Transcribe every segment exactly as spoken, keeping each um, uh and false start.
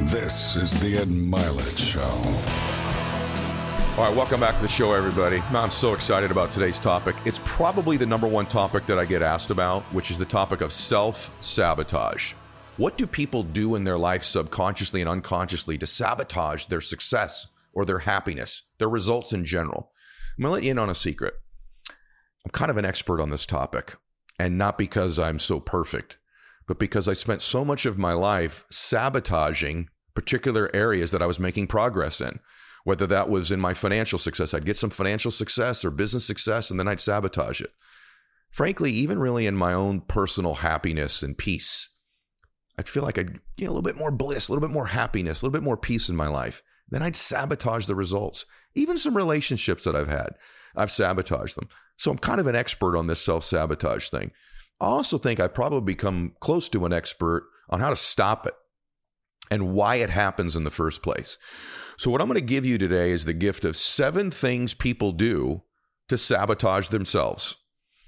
This is The Ed Milett Show. All right, welcome back to the show, everybody. I'm so excited about today's topic. It's probably the number one topic that I get asked about, which is the topic of self-sabotage. What do people do in their life subconsciously and unconsciously to sabotage their success or their happiness, their results in general? I'm going to let you in on a secret. I'm kind of an expert on this topic, and not because I'm so perfect, but because I spent so much of my life sabotaging particular areas that I was making progress in, whether that was in my financial success. I'd get some financial success or business success, and then I'd sabotage it. Frankly, even really in my own personal happiness and peace, I'd feel like I'd get a little bit more bliss, a little bit more happiness, a little bit more peace in my life. Then I'd sabotage the results. Even some relationships that I've had, I've sabotaged them. So I'm kind of an expert on this self-sabotage thing. I also think I probably become close to an expert on how to stop it and why it happens in the first place. So what I'm going to give you today is the gift of seven things people do to sabotage themselves,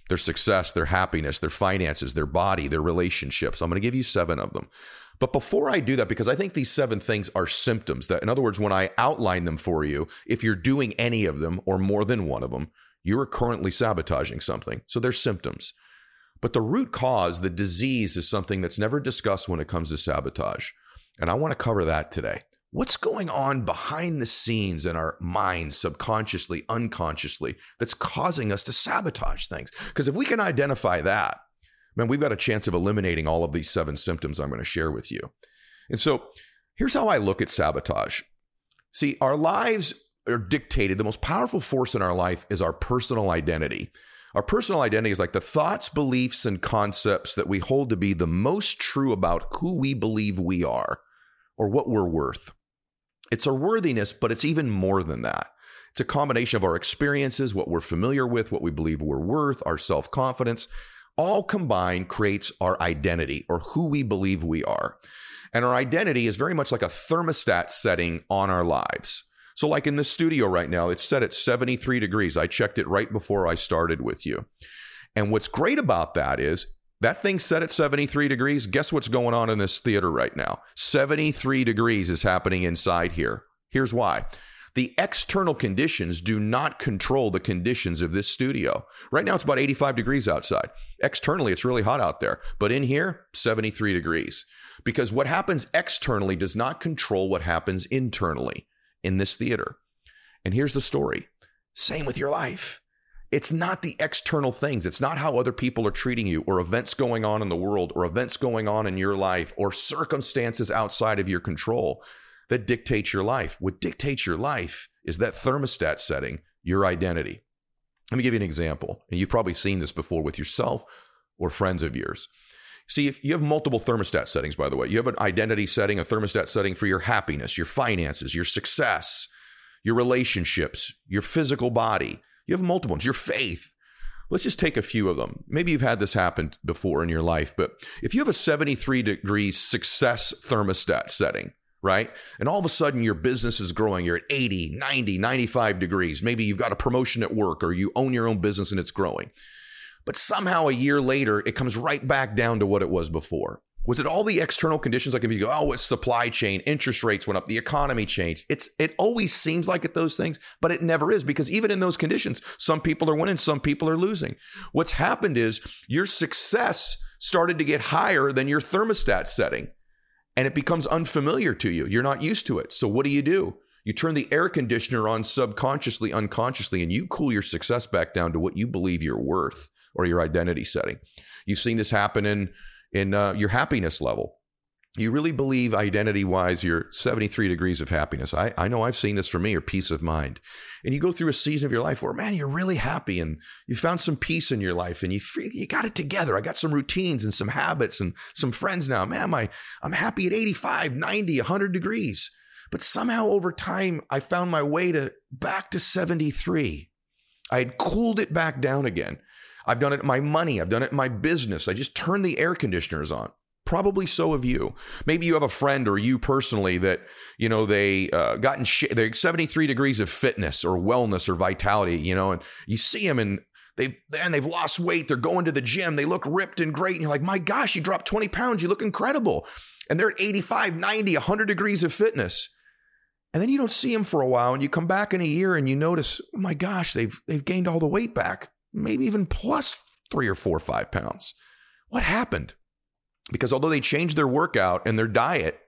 their success, their happiness, their finances, their body, their relationships. I'm going to give you seven of them. But before I do that, because I think these seven things are symptoms that, in other words, when I outline them for you, if you're doing any of them or more than one of them, you are currently sabotaging something. So they're symptoms. But the root cause, the disease, is something that's never discussed when it comes to sabotage. And I want to cover that today. What's going on behind the scenes in our minds, subconsciously, unconsciously, that's causing us to sabotage things? Because if we can identify that, man, we've got a chance of eliminating all of these seven symptoms I'm going to share with you. And so here's how I look at sabotage. See, our lives are dictated. The most powerful force in our life is our personal identity. Our personal identity is like the thoughts, beliefs, and concepts that we hold to be the most true about who we believe we are or what we're worth. It's our worthiness, but it's even more than that. It's a combination of our experiences, what we're familiar with, what we believe we're worth, our self-confidence. All combined creates our identity or who we believe we are. And our identity is very much like a thermostat setting on our lives. So like in the studio right now, it's set at seventy-three degrees. I checked it right before I started with you. And what's great about that is that thing's set at seventy-three degrees. Guess what's going on in this theater right now? seventy-three degrees is happening inside here. Here's why. The external conditions do not control the conditions of this studio. Right now, it's about eighty-five degrees outside. Externally, it's really hot out there. But in here, seventy-three degrees. Because what happens externally does not control what happens internally in this theater. And here's the story. Same with your life. It's not the external things. It's not how other people are treating you or events going on in the world or events going on in your life or circumstances outside of your control that dictates your life. What dictates your life is that thermostat setting, your identity. Let me give you an example. And you've probably seen this before with yourself or friends of yours. See, if you have multiple thermostat settings, by the way. You have an identity setting, a thermostat setting for your happiness, your finances, your success, your relationships, your physical body. You have multiple ones, your faith. Let's just take a few of them. Maybe you've had this happen before in your life, but if you have a seventy-three degree success thermostat setting, right? And all of a sudden your business is growing. You're at eighty, ninety, ninety-five degrees. Maybe you've got a promotion at work or you own your own business and it's growing. But somehow a year later, it comes right back down to what it was before. Was it all the external conditions? Like if you go, oh, it's supply chain, interest rates went up, the economy changed. It's it always seems like it those things, but it never is, because even in those conditions, some people are winning, some people are losing. What's happened is your success started to get higher than your thermostat setting, and it becomes unfamiliar to you. You're not used to it. So what do you do? You turn the air conditioner on subconsciously, unconsciously, and you cool your success back down to what you believe you're worth or your identity setting. You've seen this happen in in uh, your happiness level. You really believe identity-wise you're seventy-three degrees of happiness. I, I know I've seen this for me, or peace of mind. And you go through a season of your life where, man, you're really happy and you found some peace in your life and you you got it together. I got some routines and some habits and some friends now. Man, my, I'm happy at eighty-five, ninety, one hundred degrees. But somehow over time, I found my way to back to seventy-three. I had cooled it back down again. I've done it in my money. I've done it in my business. I just turn the air conditioners on. Probably so have you. Maybe you have a friend or you personally that, you know, they uh, got in sh- they're seventy-three degrees of fitness or wellness or vitality, you know, and you see them and They've and they've lost weight. They're going to the gym. They look ripped and great. And you're like, my gosh, you dropped twenty pounds. You look incredible. And they're at eighty-five, ninety, one hundred degrees of fitness. And then you don't see them for a while. And you come back in a year and you notice, oh my gosh, they've they've gained all the weight back. Maybe even plus three or four or five pounds. What happened? Because although they changed their workout and their diet,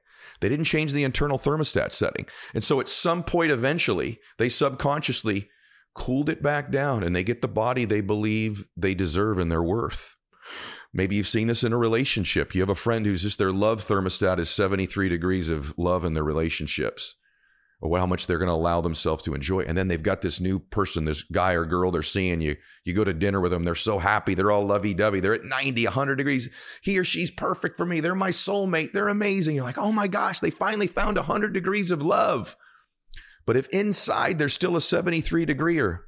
they didn't change the internal thermostat setting. And so at some point, eventually, they subconsciously cooled it back down and they get the body they believe they deserve and their worth. Maybe you've seen this in a relationship. You have a friend who's just their love thermostat is seventy-three degrees of love in their relationships, or how much they're going to allow themselves to enjoy. And then they've got this new person, this guy or girl they're seeing. You you go to dinner with them. They're so happy. They're all lovey-dovey. They're at ninety, one hundred degrees. He or she's perfect for me. They're my soulmate. They're amazing. You're like, oh my gosh, they finally found one hundred degrees of love. But if inside there's still a seventy-three degreer,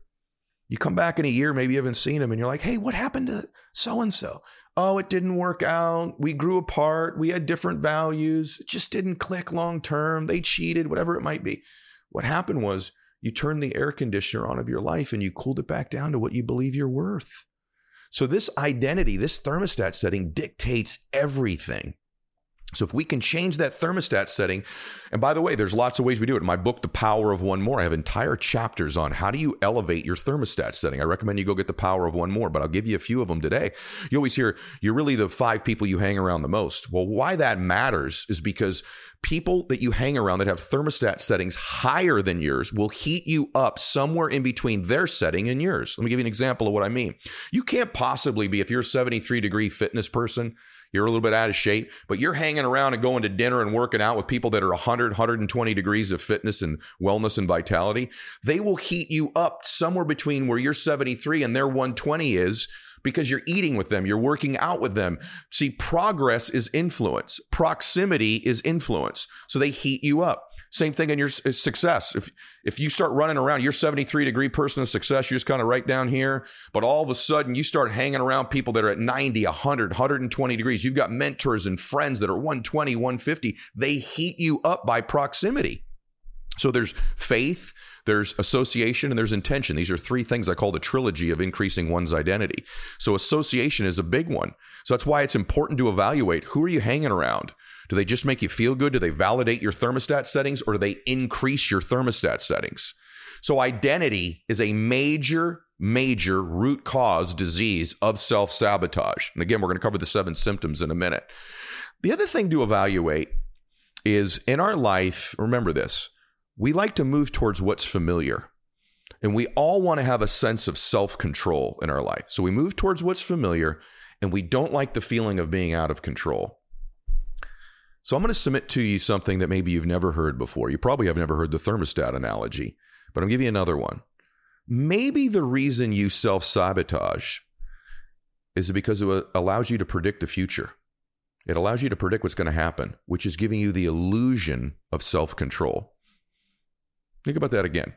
you come back in a year, maybe you haven't seen them, and you're like, hey, what happened to so-and-so? Oh, it didn't work out. We grew apart. We had different values. It just didn't click long term. They cheated, whatever it might be. What happened was you turned the air conditioner on of your life and you cooled it back down to what you believe you're worth. So this identity, this thermostat setting dictates everything. So if we can change that thermostat setting, and by the way, there's lots of ways we do it. In my book, The Power of One More, I have entire chapters on how do you elevate your thermostat setting. I recommend you go get The Power of One More, but I'll give you a few of them today. You always hear, you're really the five people you hang around the most. Well, why that matters is because people that you hang around that have thermostat settings higher than yours will heat you up somewhere in between their setting and yours. Let me give you an example of what I mean. You can't possibly be, if you're a seventy-three degree fitness person, you're a little bit out of shape, but you're hanging around and going to dinner and working out with people that are one hundred, one hundred twenty degrees of fitness and wellness and vitality. They will heat you up somewhere between where you're seventy-three and their one hundred twenty is, because you're eating with them, you're working out with them. See, progress is influence. Proximity is influence. So they heat you up. Same thing in your success. If if you start running around, you're seventy-three degree person of success, you're just kind of right down here. But all of a sudden, you start hanging around people that are at ninety, one hundred, one hundred twenty degrees. You've got mentors and friends that are one hundred twenty, one hundred fifty. They heat you up by proximity. So there's faith, there's association, and there's intention. These are three things I call the trilogy of increasing one's identity. So association is a big one. So that's why it's important to evaluate, who are you hanging around? Do they just make you feel good? Do they validate your thermostat settings, or do they increase your thermostat settings? So identity is a major, major root cause disease of self-sabotage. And again, we're going to cover the seven symptoms in a minute. The other thing to evaluate is, in our life, remember this, we like to move towards what's familiar, and we all want to have a sense of self-control in our life. So we move towards what's familiar, and we don't like the feeling of being out of control. So I'm going to submit to you something that maybe you've never heard before. You probably have never heard the thermostat analogy, but I'll give you another one. Maybe the reason you self-sabotage is because it allows you to predict the future. It allows you to predict what's going to happen, which is giving you the illusion of self-control. Think about that again.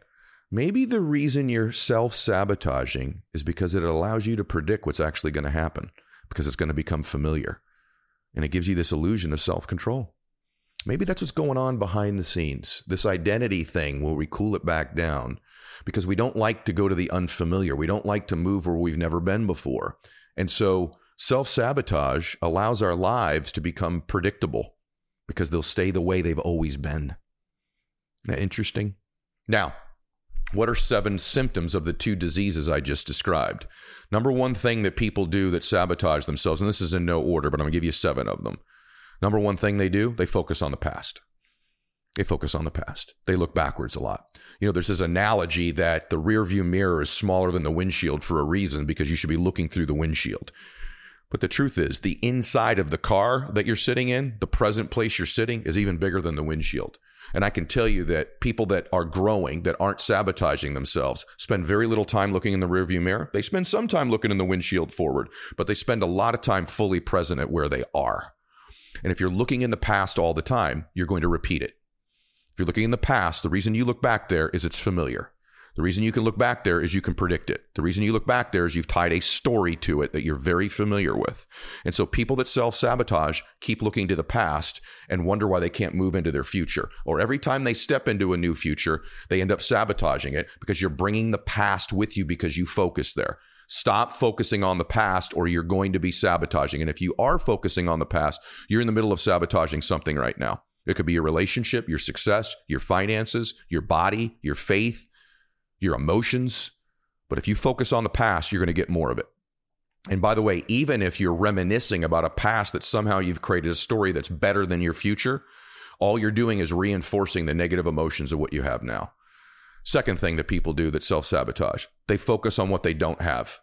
Maybe the reason you're self-sabotaging is because it allows you to predict what's actually going to happen, because it's going to become familiar, and it gives you this illusion of self-control. Maybe that's what's going on behind the scenes. This identity thing where we cool it back down because we don't like to go to the unfamiliar. We don't like to move where we've never been before. And so self-sabotage allows our lives to become predictable because they'll stay the way they've always been. Isn't that interesting? Now, what are seven symptoms of the two diseases I just described? Number one thing that people do that sabotage themselves, and this is in no order, but I'm going to give you seven of them. Number one thing they do, they focus on the past. They focus on the past. They look backwards a lot. You know, there's this analogy that the rearview mirror is smaller than the windshield for a reason, because you should be looking through the windshield. But the truth is, the inside of the car that you're sitting in, the present place you're sitting, is even bigger than the windshield. And I can tell you that people that are growing, that aren't sabotaging themselves, spend very little time looking in the rearview mirror. They spend some time looking in the windshield forward, but they spend a lot of time fully present at where they are. And if you're looking in the past all the time, you're going to repeat it. If you're looking in the past, the reason you look back there is it's familiar. The reason you can look back there is you can predict it. The reason you look back there is you've tied a story to it that you're very familiar with. And so people that self-sabotage keep looking to the past and wonder why they can't move into their future. Or every time they step into a new future, they end up sabotaging it because you're bringing the past with you because you focus there. Stop focusing on the past, or you're going to be sabotaging. And if you are focusing on the past, you're in the middle of sabotaging something right now. It could be your relationship, your success, your finances, your body, your faith, your emotions. But if you focus on the past, you're going to get more of it. And by the way, even if you're reminiscing about a past that somehow you've created a story that's better than your future, all you're doing is reinforcing the negative emotions of what you have now. Second thing that people do that self-sabotage, they focus on what they don't have.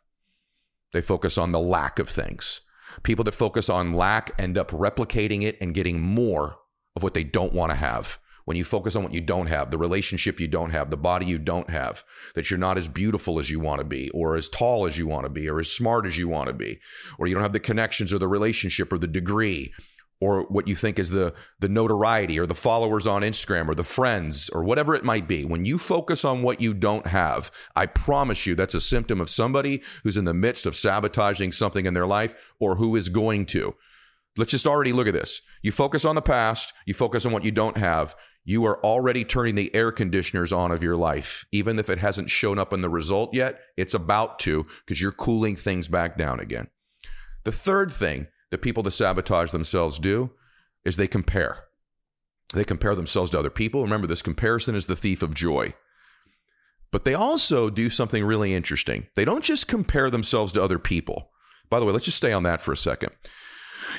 They focus on the lack of things. People that focus on lack end up replicating it and getting more of what they don't want to have. When you focus on what you don't have, the relationship you don't have, the body you don't have, that you're not as beautiful as you want to be, or as tall as you want to be, or as smart as you want to be, or you don't have the connections or the relationship or the degree, or what you think is the, the notoriety or the followers on Instagram or the friends or whatever it might be. When you focus on what you don't have, I promise you that's a symptom of somebody who's in the midst of sabotaging something in their life, or who is going to. Let's just already look at this. You focus on the past, you focus on what you don't have, you are already turning the air conditioners on of your life. Even if it hasn't shown up in the result yet, it's about to, because you're cooling things back down again. The third thing that people that sabotage themselves do is they compare. They compare themselves to other people. Remember, this comparison is the thief of joy. But they also do something really interesting. They don't just compare themselves to other people. By the way, let's just stay on that for a second.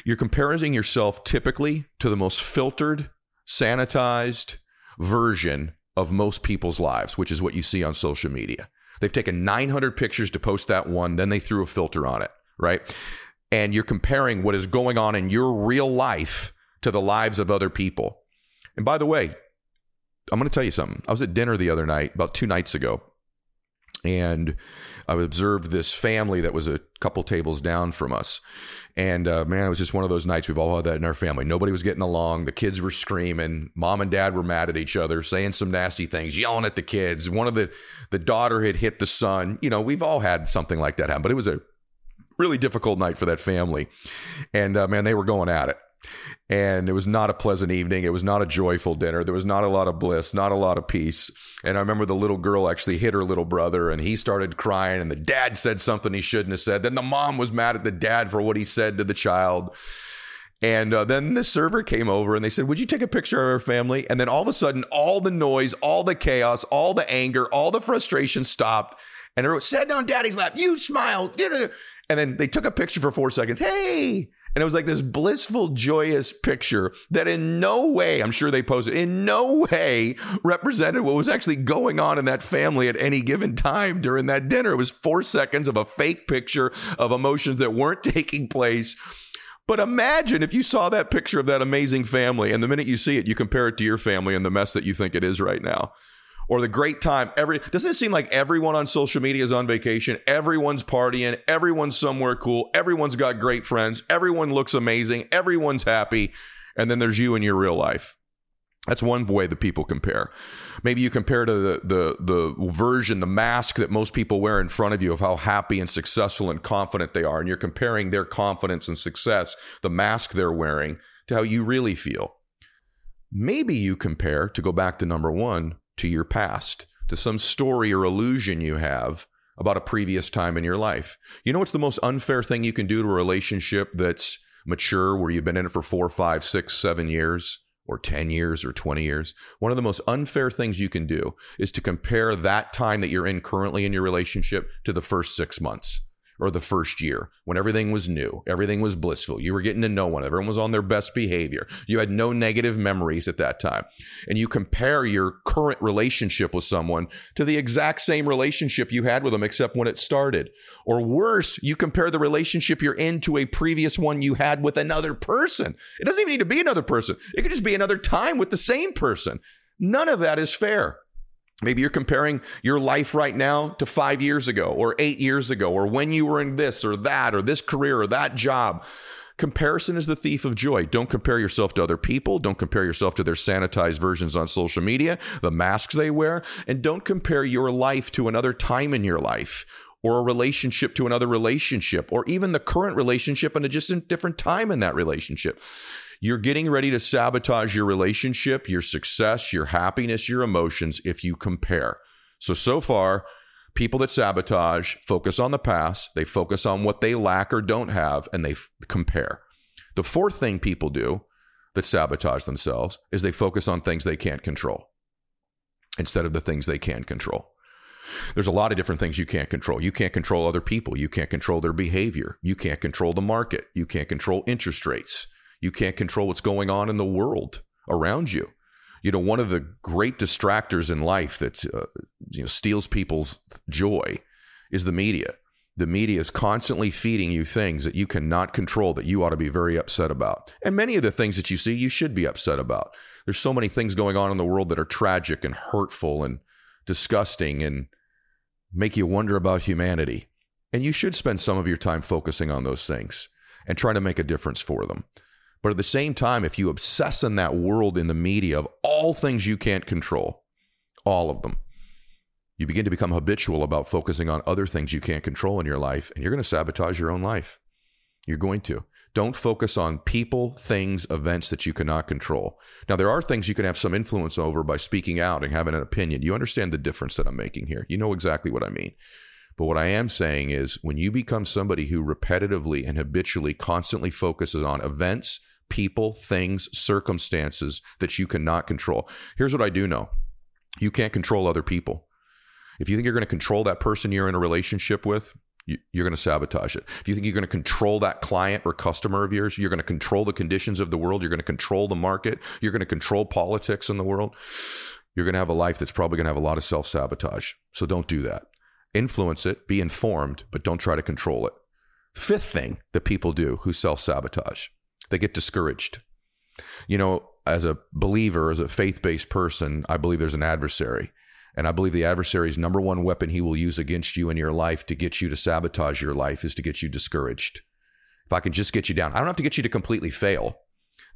You're comparing yourself typically to the most filtered, sanitized version of most people's lives, which is what you see on social media. They've taken nine hundred pictures to post that one, then they threw a filter on it, right? And you're comparing what is going on in your real life to the lives of other people. And by the way, I'm going to tell you something. I was at dinner the other night, about two nights ago, and I observed this family that was a couple tables down from us. And uh, man, it was just one of those nights. We've all had that in our family. Nobody was getting along. The kids were screaming. Mom and dad were mad at each other, saying some nasty things, yelling at the kids. One of the, the daughter had hit the son. You know, we've all had something like that happen, but it was a really difficult night for that family. And uh, man, they were going at it. And it was not a pleasant evening. It was not a joyful dinner. There was not a lot of bliss, not a lot of peace. And I remember the little girl actually hit her little brother, and he started crying, and the dad said something he shouldn't have said. Then the mom was mad at the dad for what he said to the child. And uh, then the server came over and they said, would you take a picture of our family? And then all of a sudden, all the noise, all the chaos, all the anger, all the frustration stopped. And everyone sat down daddy's lap. You smiled. And then they took a picture for four seconds. Hey. And it was like this blissful, joyous picture that in no way, I'm sure they posted, in no way represented what was actually going on in that family at any given time during that dinner. It was four seconds of a fake picture of emotions that weren't taking place. But imagine if you saw that picture of that amazing family, and the minute you see it, you compare it to your family and the mess that you think it is right now. Or the great time. Every doesn't it seem like everyone on social media is on vacation? Everyone's partying. Everyone's somewhere cool. Everyone's got great friends. Everyone looks amazing. Everyone's happy. And then there's you in your real life. That's one way that people compare. Maybe you compare to the, the, the version, the mask that most people wear in front of you of how happy and successful and confident they are. And you're comparing their confidence and success, the mask they're wearing, to how you really feel. Maybe you compare, to go back to number one, to your past, to some story or illusion you have about a previous time in your life. You know what's the most unfair thing you can do to a relationship that's mature, where you've been in it for four, five, six, seven years, or ten years, or twenty years? One of the most unfair things you can do is to compare that time that you're in currently in your relationship to the first six months or the first year, when everything was new, everything was blissful, you were getting to know one, everyone was on their best behavior, you had no negative memories at that time. And you compare your current relationship with someone to the exact same relationship you had with them, except when it started. Or worse, you compare the relationship you're in to a previous one you had with another person. It doesn't even need to be another person. It could just be another time with the same person. None of that is fair. Maybe you're comparing your life right now to five years ago or eight years ago, or when you were in this or that or this career or that job. Comparison is the thief of joy. Don't compare yourself to other people. Don't compare yourself to their sanitized versions on social media, the masks they wear. And don't compare your life to another time in your life, or a relationship to another relationship, or even the current relationship and just a different time in that relationship. You're getting ready to sabotage your relationship, your success, your happiness, your emotions if you compare. So, so far, People that sabotage focus on the past, they focus on what they lack or don't have, and they f- compare. The fourth thing people do that sabotage themselves is they focus on things they can't control instead of the things they can control. There's a lot of different things you can't control. You can't control other people. You can't control their behavior. You can't control the market. You can't control interest rates. You can't control what's going on in the world around you. You know, one of the great distractors in life that uh, you know, steals people's joy is the media. The media is constantly feeding you things that you cannot control, that you ought to be very upset about. And many of the things that you see, you should be upset about. There's so many things going on in the world that are tragic and hurtful and disgusting and make you wonder about humanity. And you should spend some of your time focusing on those things and trying to make a difference for them. But at the same time, if you obsess in that world in the media of all things you can't control, all of them, you begin to become habitual about focusing on other things you can't control in your life, and you're going to sabotage your own life. You're going to. Don't focus on people, things, events that you cannot control. Now, there are things you can have some influence over by speaking out and having an opinion. You understand the difference that I'm making here. You know exactly what I mean. But what I am saying is when you become somebody who repetitively and habitually constantly focuses on events, people, things, circumstances that you cannot control. Here's what I do know. You can't control other people. If you think you're going to control that person you're in a relationship with, you're going to sabotage it. If you think you're going to control that client or customer of yours, you're going to control the conditions of the world, you're going to control the market, you're going to control politics in the world, you're going to have a life that's probably going to have a lot of self-sabotage. So don't do that. Influence it, be informed, but don't try to control it. Fifth thing that people do who self-sabotage, they get discouraged. You know, as a believer, as a faith-based person, I believe there's an adversary. And I believe the adversary's number one weapon he will use against you in your life to get you to sabotage your life is to get you discouraged. If I can just get you down, I don't have to get you to completely fail.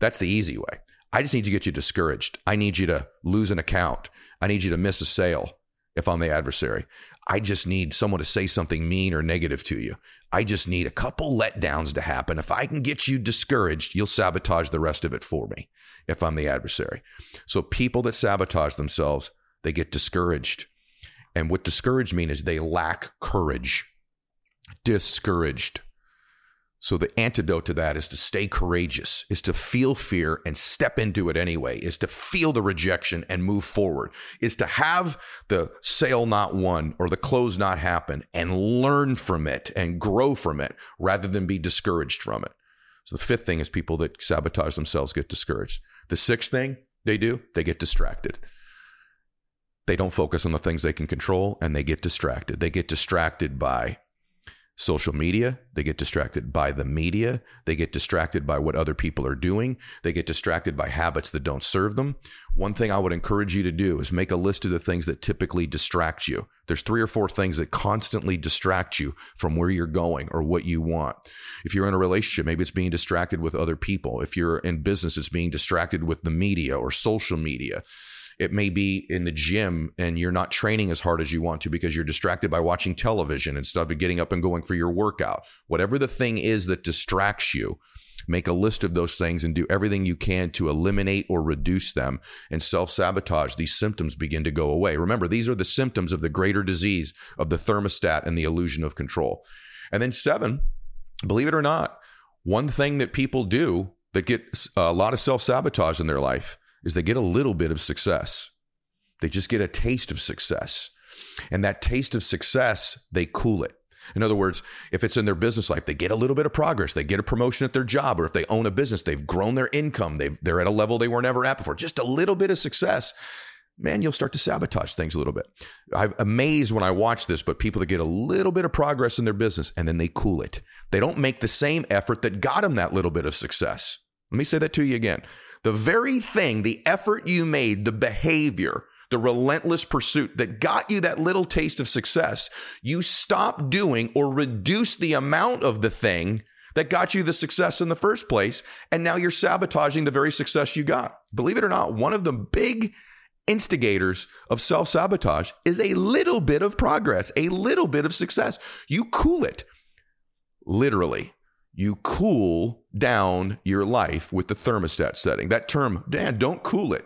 That's the easy way. I just need to get you discouraged. I need you to lose an account. I need you to miss a sale if I'm the adversary. I just need someone to say something mean or negative to you. I just need a couple letdowns to happen. If I can get you discouraged, you'll sabotage the rest of it for me if I'm the adversary. So people that sabotage themselves, they get discouraged. And what discouraged mean is they lack courage. Discouraged. So the antidote to that is to stay courageous, is to feel fear and step into it anyway, is to feel the rejection and move forward, is to have the sale not won or the close not happen and learn from it and grow from it rather than be discouraged from it. So the fifth thing is people that sabotage themselves get discouraged. The sixth thing they do, they get distracted. They don't focus on the things they can control, and they get distracted. They get distracted by social media. They get distracted by the media. They get distracted by what other people are doing. They get distracted by habits that don't serve them. One thing I would encourage you to do is make a list of the things that typically distract you. There's three or four things that constantly distract you from where you're going or what you want. If you're in a relationship, maybe it's being distracted with other people. If you're in business, it's being distracted with the media or social media. It may be in the gym and you're not training as hard as you want to because you're distracted by watching television instead of getting up and going for your workout. Whatever the thing is that distracts you, make a list of those things and do everything you can to eliminate or reduce them and self-sabotage. These symptoms begin to go away. Remember, these are the symptoms of the greater disease of the thermostat and the illusion of control. And then seven, believe it or not, one thing that people do that get a lot of self-sabotage in their life is they get a little bit of success. They just get a taste of success. And that taste of success, they cool it. In other words, if it's in their business life, they get a little bit of progress. They get a promotion at their job, or if they own a business, they've grown their income. They've, they're at a level they were never at before. Just a little bit of success. Man, you'll start to sabotage things a little bit. I'm amazed when I watch this, but people that get a little bit of progress in their business and then they cool it. They don't make the same effort that got them that little bit of success. Let me say that to you again. The very thing, the effort you made, the behavior, the relentless pursuit that got you that little taste of success, you stop doing or reduce the amount of the thing that got you the success in the first place, and now you're sabotaging the very success you got. Believe it or not, one of the big instigators of self-sabotage is a little bit of progress, a little bit of success. You cool it, literally. You cool down your life with the thermostat setting. That term, Dan, don't cool it,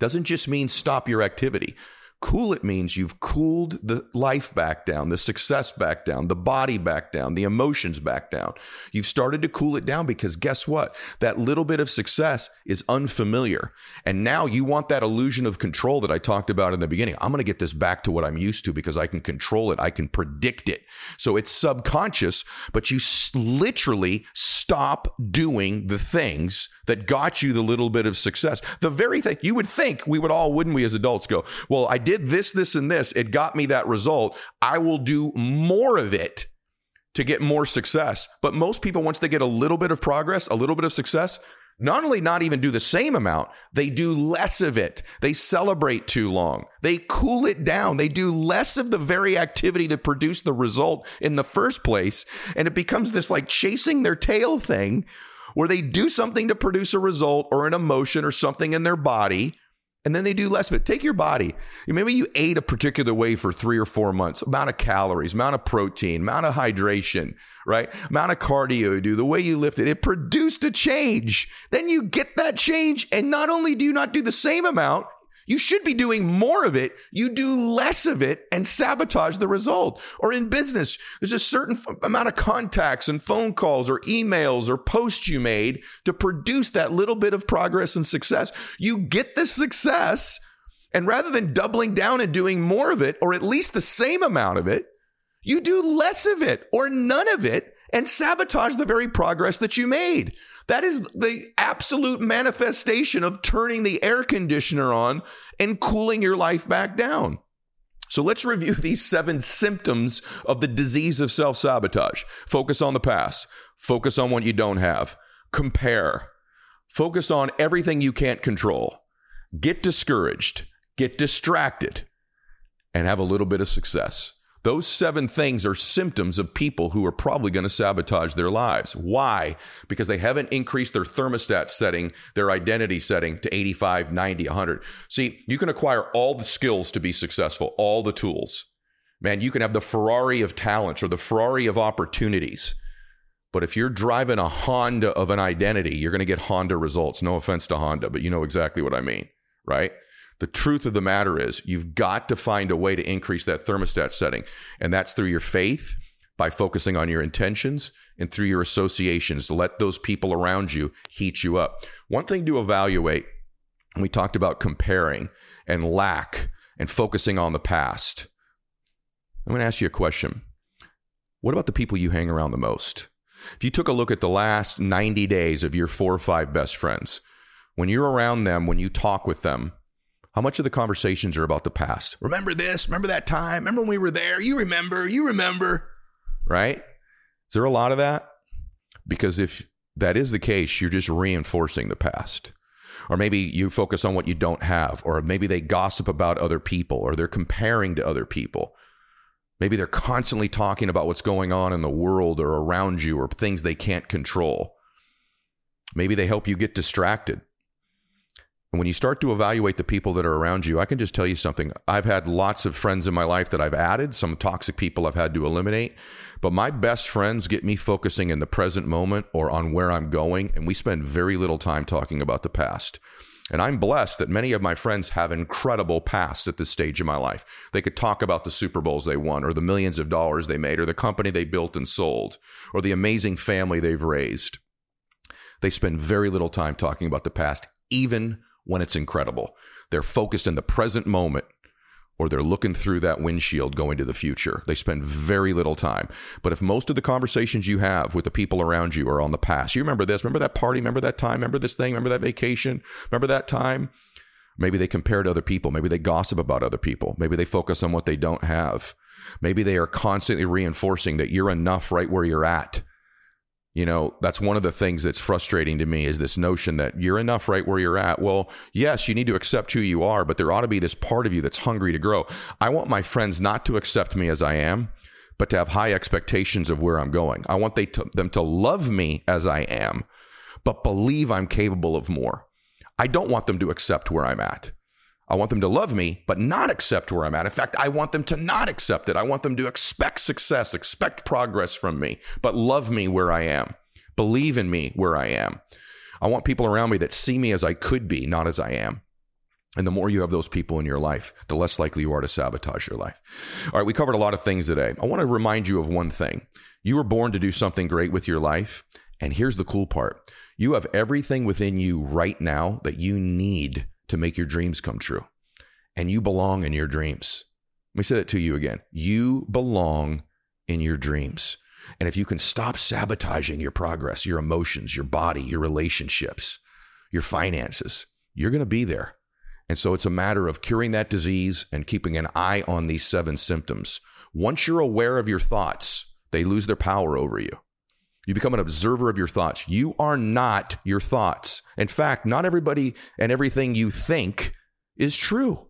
doesn't just mean stop your activity. Cool it means you've cooled the life back down, the success back down, the body back down, the emotions back down. You've started to cool it down because guess what? That little bit of success is unfamiliar. And now you want that illusion of control that I talked about in the beginning. I'm going to get this back to what I'm used to because I can control it. I can predict it. So it's subconscious, but you literally stop doing the things that got you the little bit of success. The very thing you would think we would all, wouldn't we as adults go, well, I did this, this, and this. It got me that result. I will do more of it to get more success. But most people, once they get a little bit of progress, a little bit of success, not only not even do the same amount, they do less of it. They celebrate too long. They cool it down. They do less of the very activity that produced the result in the first place. And it becomes this like chasing their tail thing where they do something to produce a result or an emotion or something in their body. And then they do less of it. Take your body. Maybe you ate a particular way for three or four months, amount of calories, amount of protein, amount of hydration, right? Amount of cardio you do, the way you lift it, it produced a change. Then you get that change. And not only do you not do the same amount, you should be doing more of it. You do less of it and sabotage the result. Or in business, there's a certain f- amount of contacts and phone calls or emails or posts you made to produce that little bit of progress and success. You get the success, and rather than doubling down and doing more of it, or at least the same amount of it, you do less of it or none of it and sabotage the very progress that you made. That is the absolute manifestation of turning the air conditioner on and cooling your life back down. So let's review these seven symptoms of the disease of self-sabotage. Focus on the past. Focus on what you don't have. Compare. Focus on everything you can't control. Get discouraged. Get distracted. And have a little bit of success. Those seven things are symptoms of people who are probably going to sabotage their lives. Why? Because they haven't increased their thermostat setting, their identity setting to eighty-five, ninety, one hundred. See, you can acquire all the skills to be successful, all the tools. Man, you can have the Ferrari of talents or the Ferrari of opportunities. But if you're driving a Honda of an identity, you're going to get Honda results. No offense to Honda, but you know exactly what I mean, right? The truth of the matter is you've got to find a way to increase that thermostat setting. And that's through your faith, by focusing on your intentions, and through your associations to let those people around you heat you up. One thing to evaluate, we talked about comparing and lack and focusing on the past. I'm going to ask you a question. What about the people you hang around the most? If you took a look at the last ninety days of your four or five best friends, when you're around them, when you talk with them, how much of the conversations are about the past? Remember this? Remember that time? Remember when we were there? You remember? You remember? Right? Is there a lot of that? Because if that is the case, you're just reinforcing the past. Or maybe you focus on what you don't have. Or maybe they gossip about other people, or they're comparing to other people. Maybe they're constantly talking about what's going on in the world or around you or things they can't control. Maybe they help you get distracted. And when you start to evaluate the people that are around you, I can just tell you something. I've had lots of friends in my life that I've added, some toxic people I've had to eliminate, but my best friends get me focusing in the present moment or on where I'm going, and we spend very little time talking about the past. And I'm blessed that many of my friends have incredible pasts at this stage of my life. They could talk about the Super Bowls they won, or the millions of dollars they made, or the company they built and sold, or the amazing family they've raised. They spend very little time talking about the past, even when it's incredible. They're focused in the present moment, or they're looking through that windshield going to the future. They spend very little time. But if most of the conversations you have with the people around you are on the past, you remember this, remember that party, remember that time, remember this thing, remember that vacation, remember that time. Maybe they compare to other people. Maybe they gossip about other people. Maybe they focus on what they don't have. Maybe they are constantly reinforcing that you're enough right where you're at. You know, that's one of the things that's frustrating to me, is this notion that you're enough right where you're at. Well, yes, you need to accept who you are, but there ought to be this part of you that's hungry to grow. I want my friends not to accept me as I am, but to have high expectations of where I'm going. I want they to, them to love me as I am, but believe I'm capable of more. I don't want them to accept where I'm at. I want them to love me, but not accept where I'm at. In fact, I want them to not accept it. I want them to expect success, expect progress from me, but love me where I am. Believe in me where I am. I want people around me that see me as I could be, not as I am. And the more you have those people in your life, the less likely you are to sabotage your life. All right, we covered a lot of things today. I want to remind you of one thing. You were born to do something great with your life. And here's the cool part. You have everything within you right now that you need to make your dreams come true. And you belong in your dreams. Let me say that to you again. You belong in your dreams. And if you can stop sabotaging your progress, your emotions, your body, your relationships, your finances, you're going to be there. And so it's a matter of curing that disease and keeping an eye on these seven symptoms. Once you're aware of your thoughts, they lose their power over you. You become an observer of your thoughts. You are not your thoughts. In fact, not everybody and everything you think is true.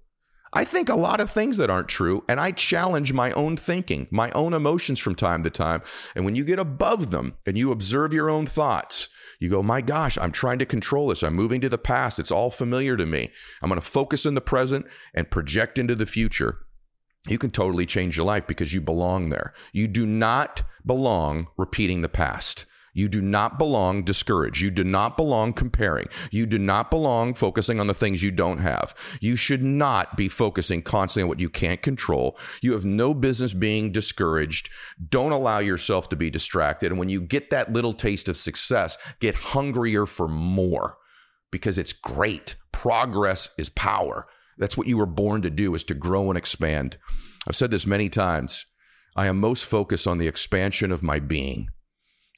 I think a lot of things that aren't true, and I challenge my own thinking, my own emotions from time to time. And when you get above them and you observe your own thoughts, you go, my gosh, I'm trying to control this. I'm moving to the past. It's all familiar to me. I'm going to focus in the present and project into the future. You can totally change your life because you belong there. You do not belong repeating the past. You do not belong discouraged. You do not belong comparing. You do not belong focusing on the things you don't have. You should not be focusing constantly on what you can't control. You have no business being discouraged. Don't allow yourself to be distracted. And when you get that little taste of success, get hungrier for more because it's great. Progress is power. That's what you were born to do, is to grow and expand. I've said this many times. I am most focused on the expansion of my being.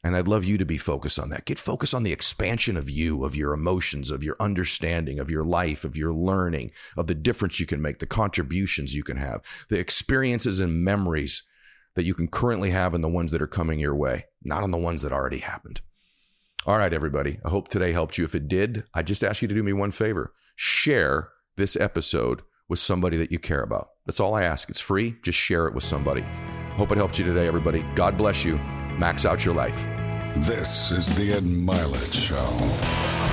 And I'd love you to be focused on that. Get focused on the expansion of you, of your emotions, of your understanding, of your life, of your learning, of the difference you can make, the contributions you can have, the experiences and memories that you can currently have and the ones that are coming your way, not on the ones that already happened. All right, everybody. I hope today helped you. If it did, I just ask you to do me one favor. Share this episode with somebody that you care about. That's all I ask. It's free. Just share it with somebody. Hope it helped you today, everybody. God bless you. Max out your life. This is the Ed Milett Show.